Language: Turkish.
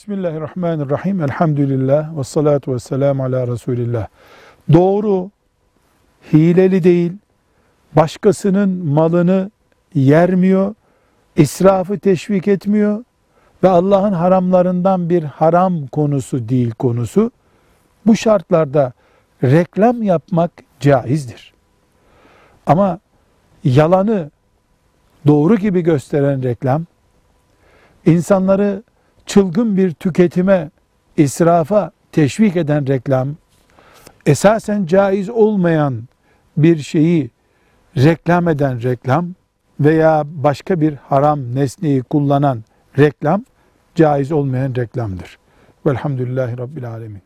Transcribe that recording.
Bismillahirrahmanirrahim. Elhamdülillah ve salatu ve selamu ala Resulillah. Doğru, hileli değil, başkasının malını yermiyor, israfı teşvik etmiyor ve Allah'ın haramlarından bir haram konusu değil konusu. Bu şartlarda reklam yapmak caizdir. Ama yalanı doğru gibi gösteren reklam, insanları çılgın bir tüketime, israfa teşvik eden reklam, esasen caiz olmayan bir şeyi reklam eden reklam veya başka bir haram nesneyi kullanan reklam, caiz olmayan reklamdır. Velhamdülillahi Rabbil Alemin.